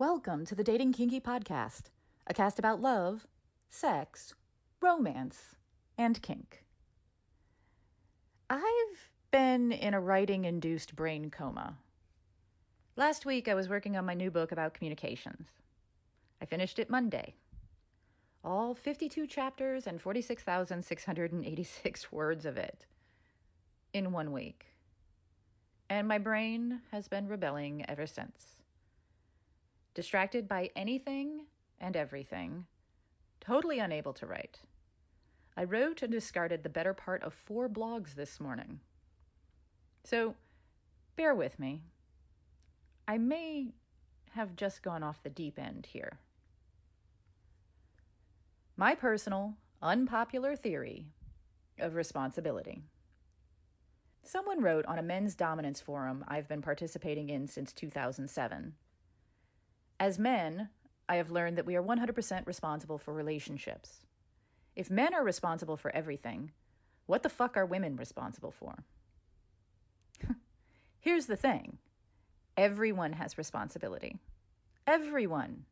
Welcome to the Dating Kinky Podcast, a cast about love, sex, romance, and kink. I've been in a writing-induced brain coma. Last week, I was working on my new book about communications. I finished it Monday. All 52 chapters and 46,686 words of it in 1 week. And my brain has been rebelling ever since. Distracted by anything and everything, totally unable to write. I wrote and discarded the better part of 4 blogs this morning. So, bear with me. I may have just gone off the deep end here. My personal, unpopular theory of responsibility. Someone wrote on a men's dominance forum I've been participating in since 2007. As men, I have learned that we are 100% responsible for relationships. If men are responsible for everything, what the fuck are women responsible for? Here's the thing. Everyone has responsibility. Everyone.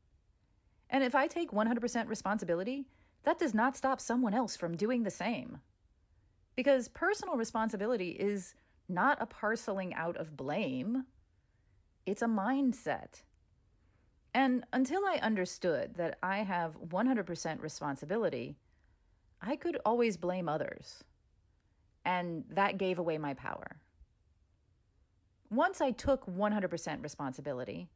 And if I take 100% responsibility, that does not stop someone else from doing the same. Because personal responsibility is not a parceling out of blame. It's a mindset. And until I understood that I have 100% responsibility, I could always blame others. And that gave away my power. Once I took 100% responsibility,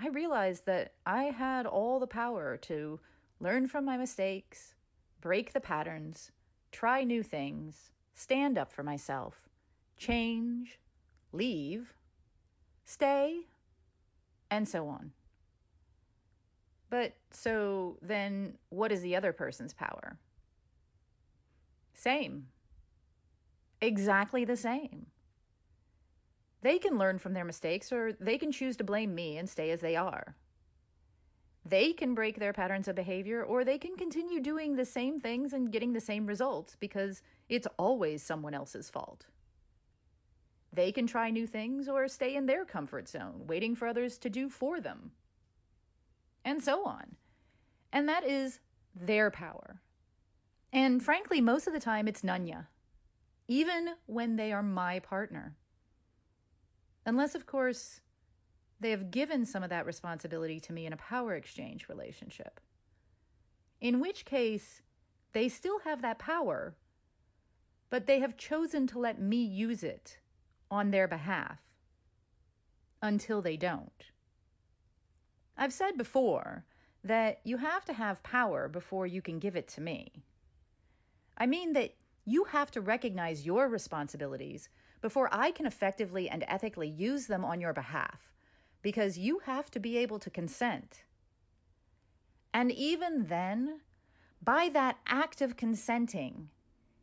I realized that I had all the power to learn from my mistakes, break the patterns, try new things, stand up for myself, change, leave, stay, and so on. But so then what is the other person's power? Same. Exactly the same. They can learn from their mistakes, or they can choose to blame me and stay as they are. They can break their patterns of behavior, or they can continue doing the same things and getting the same results because it's always someone else's fault. They can try new things or stay in their comfort zone, waiting for others to do for them. And so on. And that is their power. And frankly, most of the time, it's nunya, even when they are my partner. Unless, of course, they have given some of that responsibility to me in a power exchange relationship. In which case, they still have that power, but they have chosen to let me use it on their behalf until they don't. I've said before that you have to have power before you can give it to me. I mean that you have to recognize your responsibilities before I can effectively and ethically use them on your behalf, because you have to be able to consent. And even then, by that act of consenting,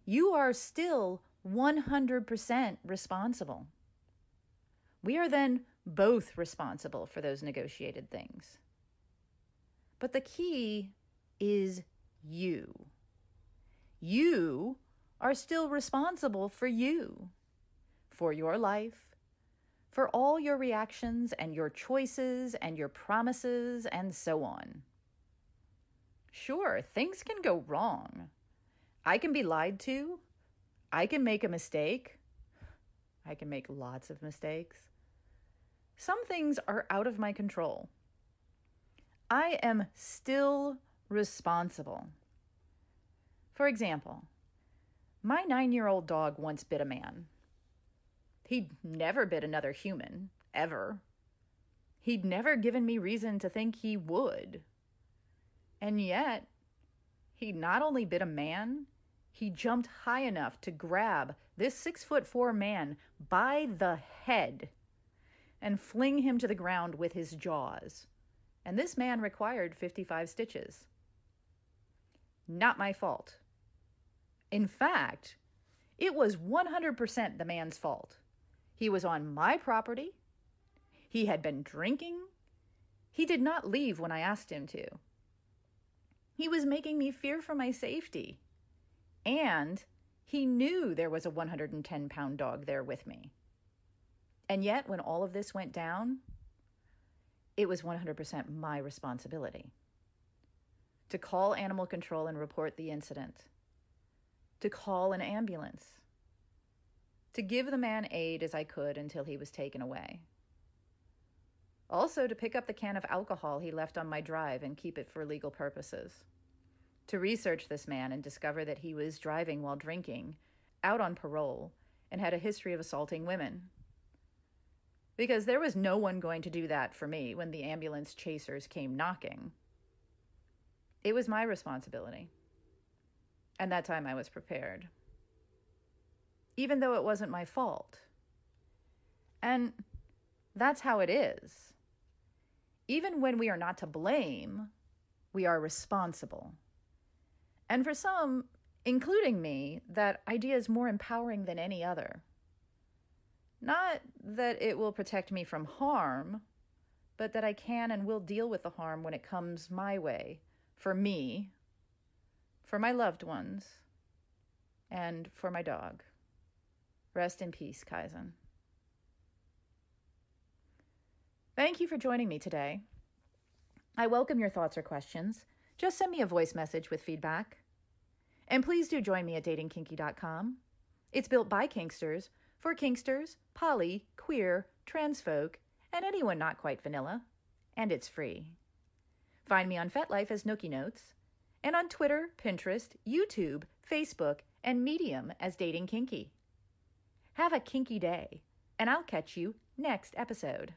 you are still 100% responsible. We are then both responsible for those negotiated things. But the key is you. You are still responsible for you, for your life, for all your reactions and your choices and your promises and so on. Sure, things can go wrong. I can be lied to. I can make a mistake. I can make lots of mistakes. Some things are out of my control. I am still responsible. For example, my 9-year-old dog once bit a man. He'd never bit another human, ever. He'd never given me reason to think he would. And yet, he not only bit a man, he jumped high enough to grab this 6'4" man by the head and fling him to the ground with his jaws. And this man required 55 stitches. Not my fault. In fact, it was 100% the man's fault. He was on my property. He had been drinking. He did not leave when I asked him to. He was making me fear for my safety. And he knew there was a 110-pound dog there with me. And yet, when all of this went down, it was 100% my responsibility to call animal control and report the incident, to call an ambulance, to give the man aid as I could until he was taken away. Also to pick up the can of alcohol he left on my drive and keep it for legal purposes, to research this man and discover that he was driving while drinking, out on parole, and had a history of assaulting women. Because there was no one going to do that for me when the ambulance chasers came knocking. It was my responsibility. And that time I was prepared. Even though it wasn't my fault. And that's how it is. Even when we are not to blame, we are responsible. And for some, including me, that idea is more empowering than any other. Not that it will protect me from harm, but that I can and will deal with the harm when it comes my way, for me, for my loved ones, and for my dog. Rest in peace, Kaizen. Thank you for joining me today. I welcome your thoughts or questions. Just send me a voice message with feedback. And please do join me at datingkinky.com. It's built by kinksters, for kinksters, poly, queer, trans folk, and anyone not quite vanilla. And it's free. Find me on FetLife as Nookie Notes, and on Twitter, Pinterest, YouTube, Facebook, and Medium as Dating Kinky. Have a kinky day, and I'll catch you next episode.